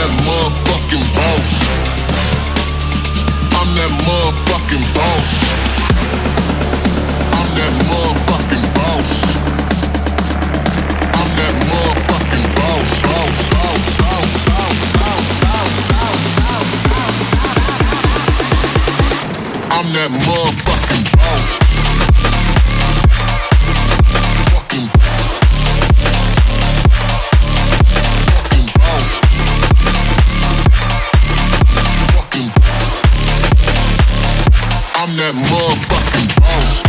that motherfucking boss. I'm that motherfucking boss. I'm that motherfucking boss. I'm that motherfucking boss. Boss, boss, boss, boss, boss, boss, boss, boss, boss. I'm that motherfucking boss. That motherfucking boss.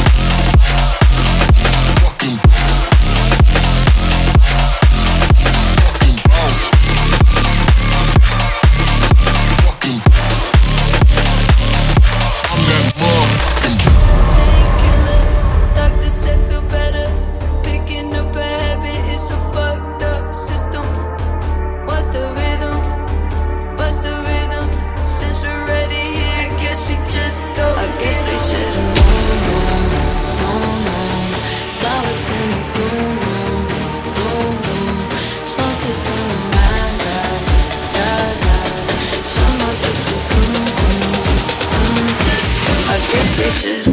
Fucking boss. Fucking boss. I'm that motherfucking painkiller. Doctor said feel better. Picking up a habit, it's a fucked up system. What's the rhythm? What's the rhythm? Since we're ready here, we just go. I guess they should've known. Flowers gonna bloom, bloom, bloom. Smoke is gonna mind rise. Turn up the cocoon. Just go. I guess they should've.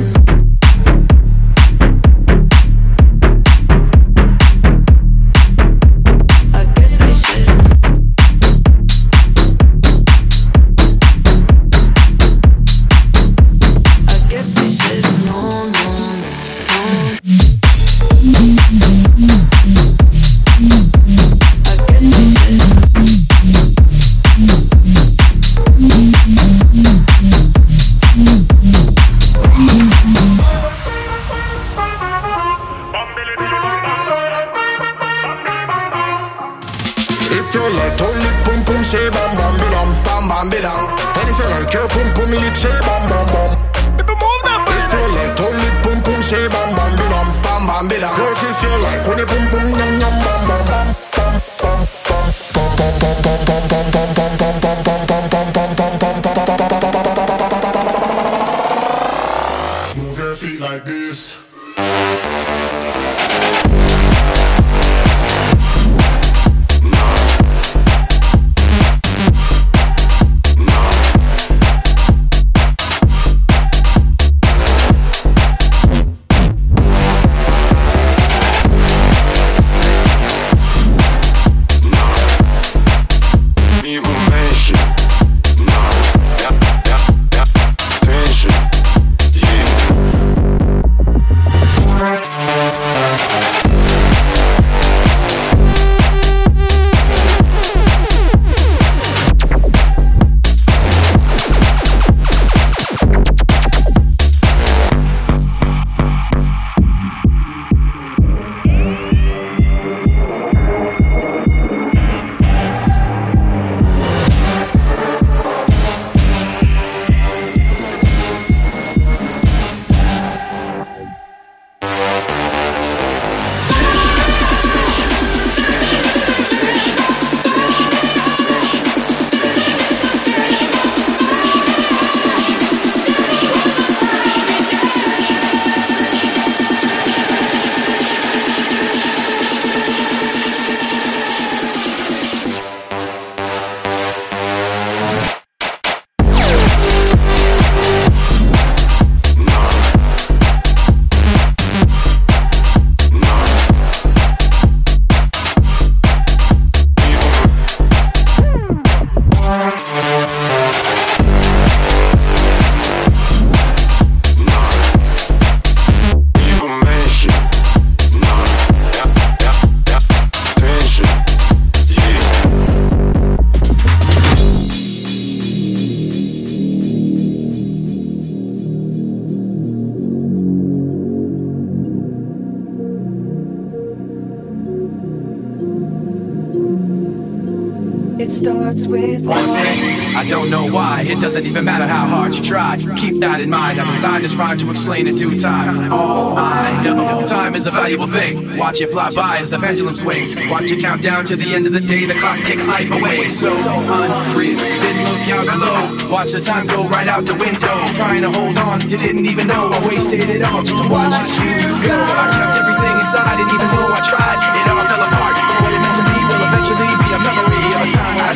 This rhyme to explain in due time. All I know, time is a valuable thing. Watch it fly by as the pendulum swings. Watch it count down to the end of the day. The clock takes life away. It's so unreal. Didn't look out below. Watch the time go right out the window. Trying to hold on to didn't even know. I wasted it all just to watch you go. I kept everything inside, and even though I tried, it all fell apart. But what it meant to be will eventually be a memory of a time I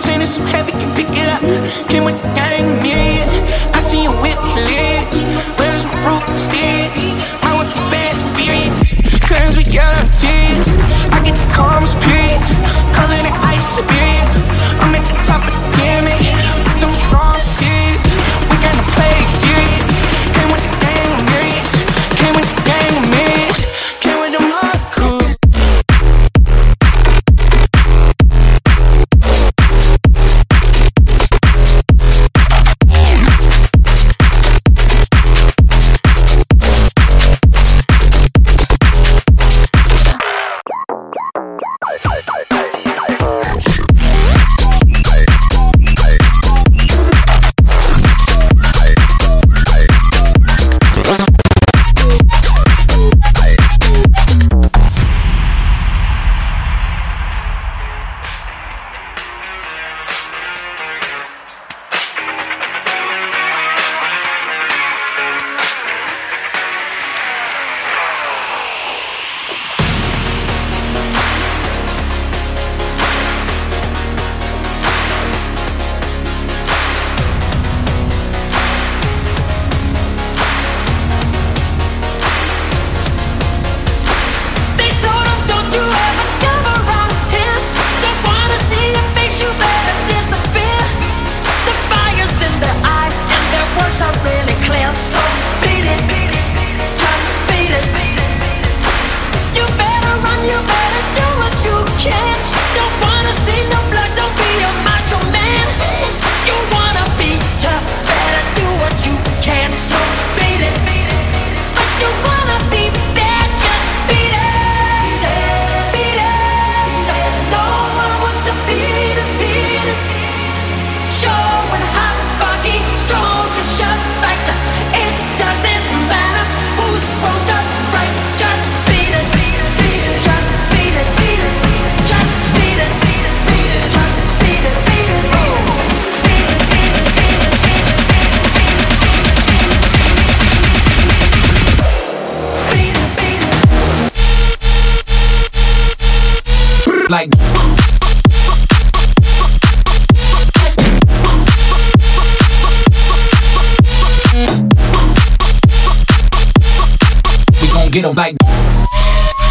Chain is so heavy, can pick it up. Came with the gang, near it. I see you whip your legs. Where's my rope, steers? My whip you fast and furious. Curtains, we got our tears. I get the calmest period. Calling it ice, Siberia. I'm at the top of the pyramid. With them strong series. We got to play serious. Came with the gang, near it. Came with the gang, near it. Came with them all cool. Like we gon' get 'em like the fans.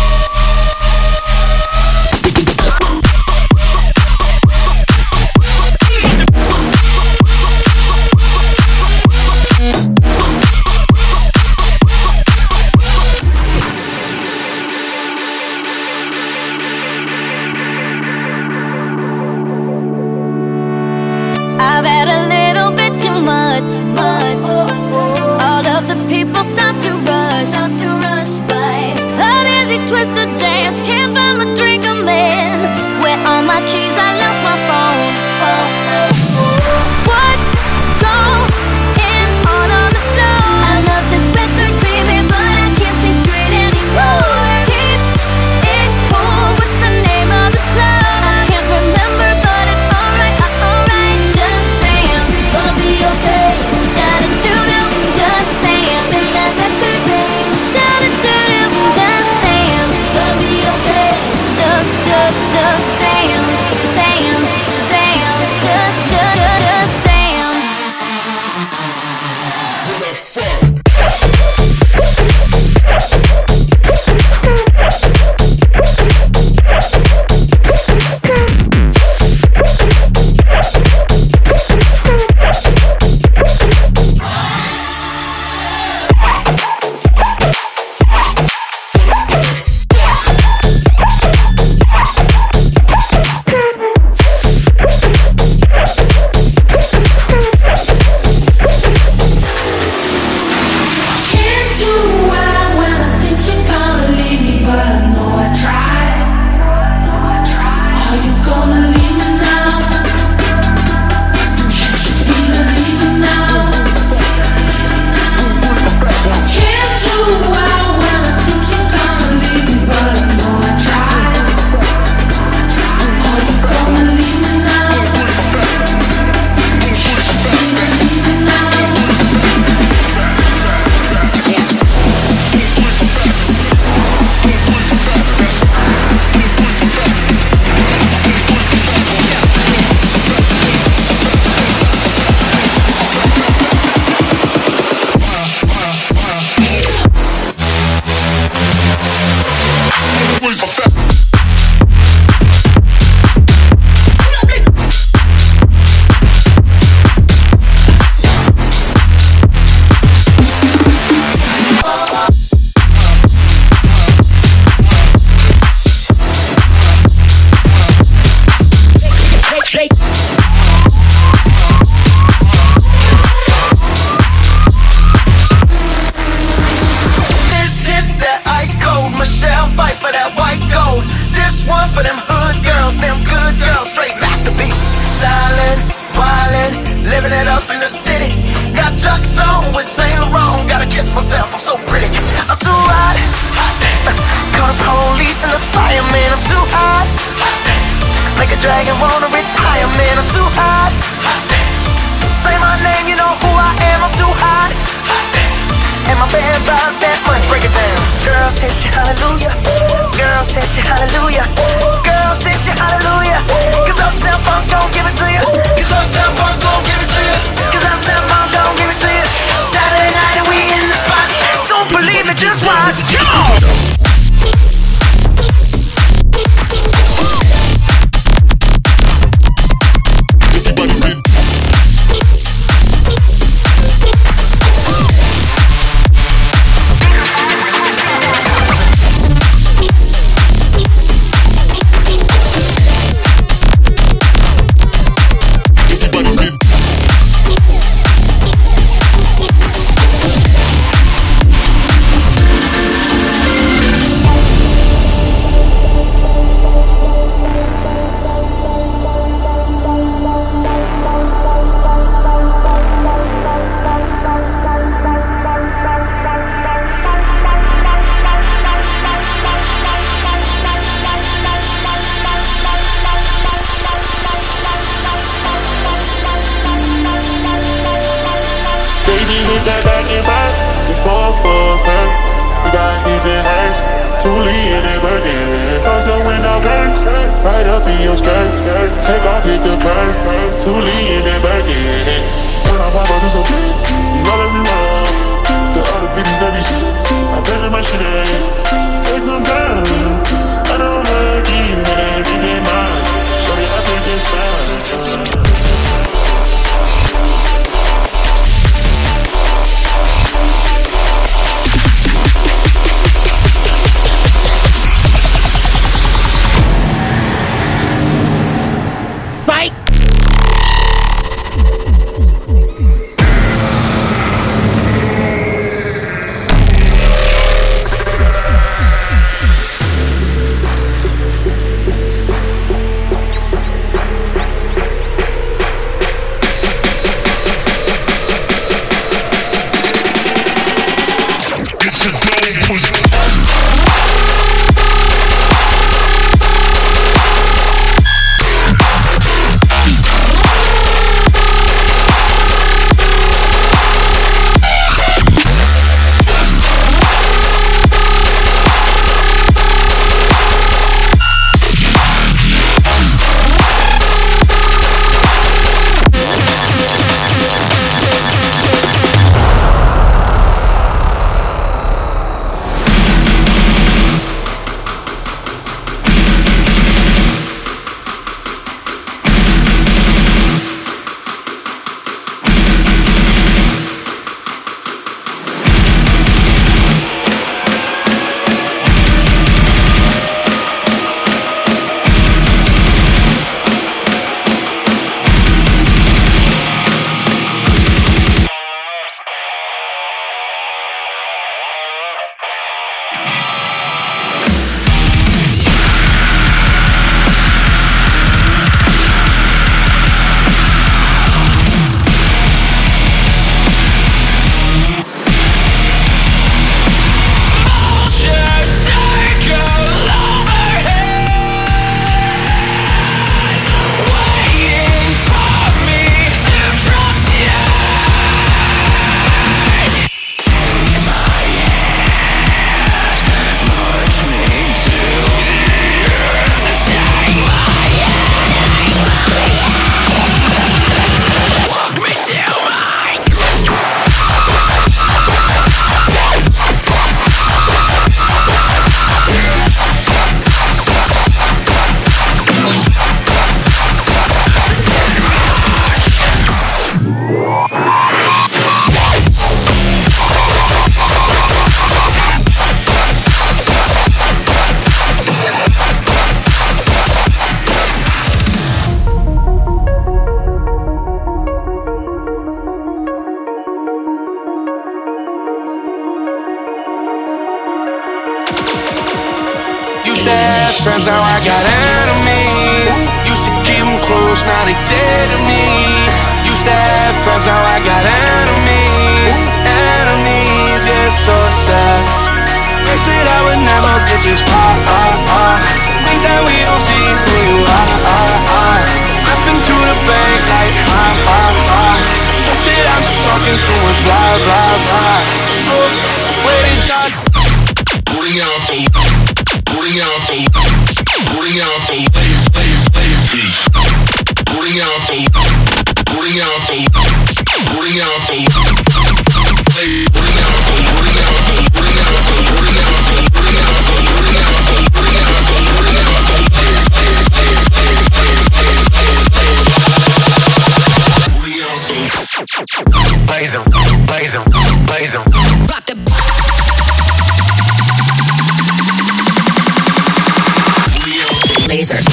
shake. This hit that ice cold. Michelle fight for that white gold. This one for them hood girls, them good girls, straight masterpieces. Stylin', wildin', living it up in the city. Got Chuck's on with Saint Laurent. Gotta kiss myself, I'm so pretty. I'm too hot. Call the police and the fireman, I'm too hot. Make a dragon wanna retire, man, I'm too hot. Say my name, you know who I am, I'm too hot. And my band bought that money, break it down. Girls hit you, hallelujah. Girls hit you, hallelujah. Girls hit you, hallelujah. Cause Uptown Funk gon' give it to you. Cause Uptown Funk gon' give it to you. Cause Uptown Funk gon' give it to you. Saturday night and we in the spot. Don't believe it, just watch. Come on! friends, now I got enemies. Used to keep them close, now they dead to me. Used to have friends, now I got enemies. Enemies, yeah, it's so sad. They said I would never get this far. Think that we don't see who you are. Nothing to the bank like That shit I'm just talking too much, blah, blah, blah. So, where did y'all bring out the Blazer, rock the lasers.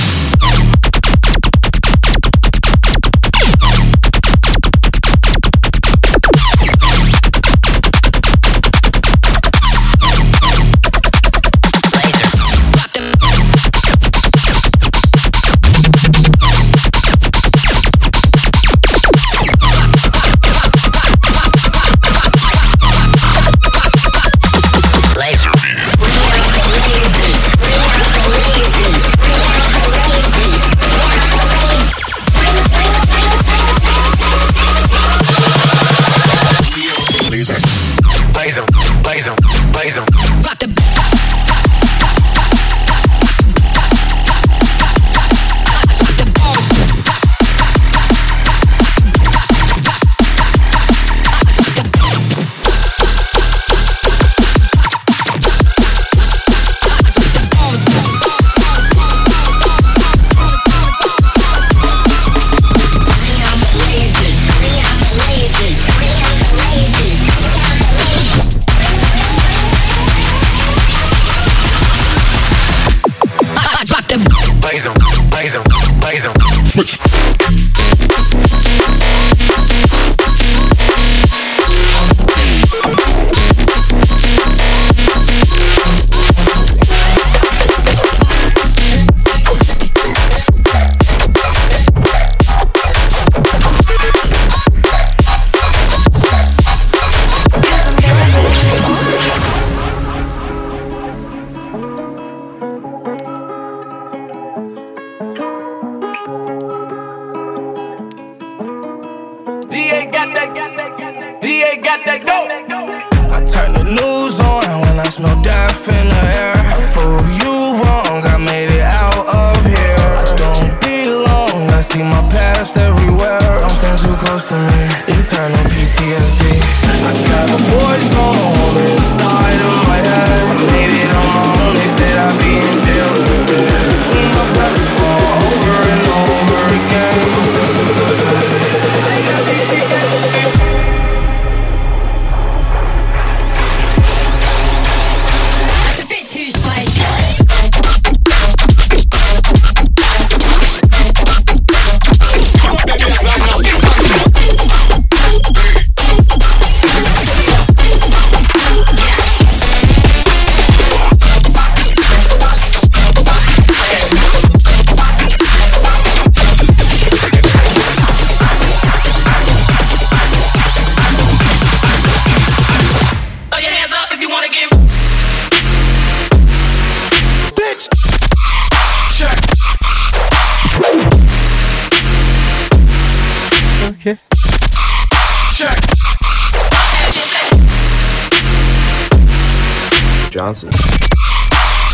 Johnson.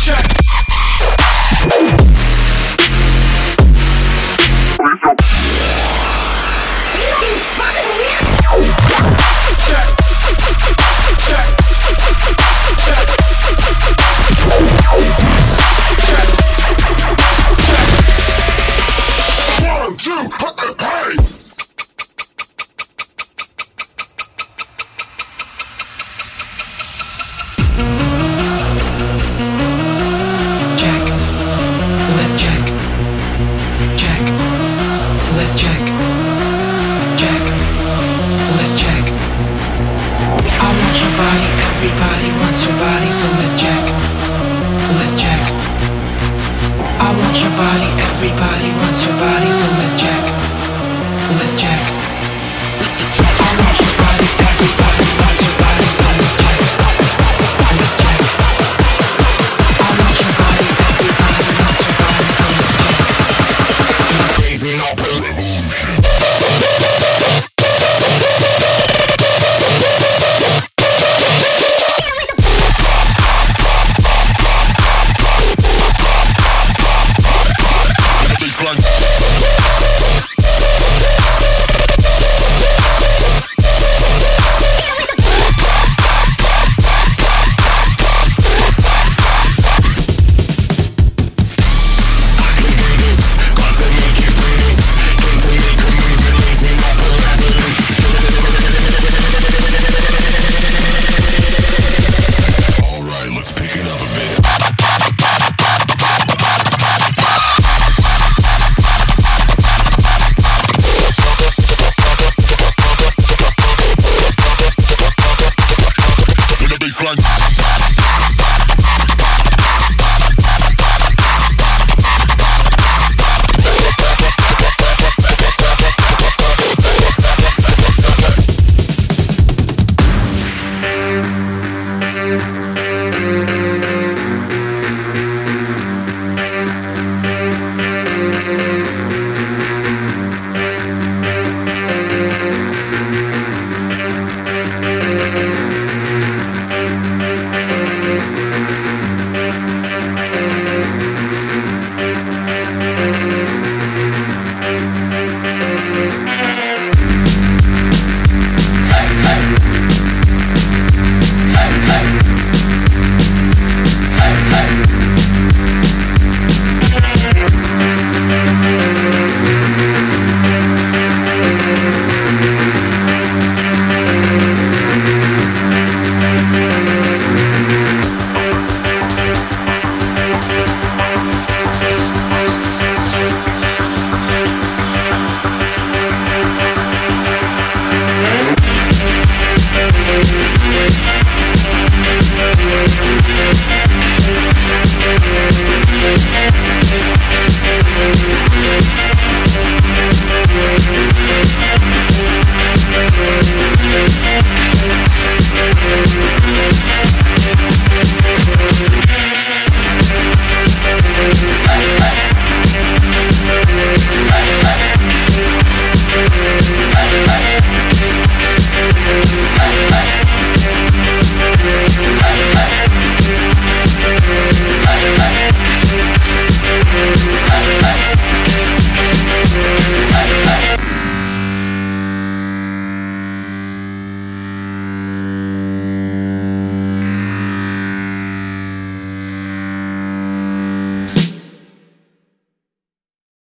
Check. Everybody wants your body, so let's check. Let's check. Bliss Jack.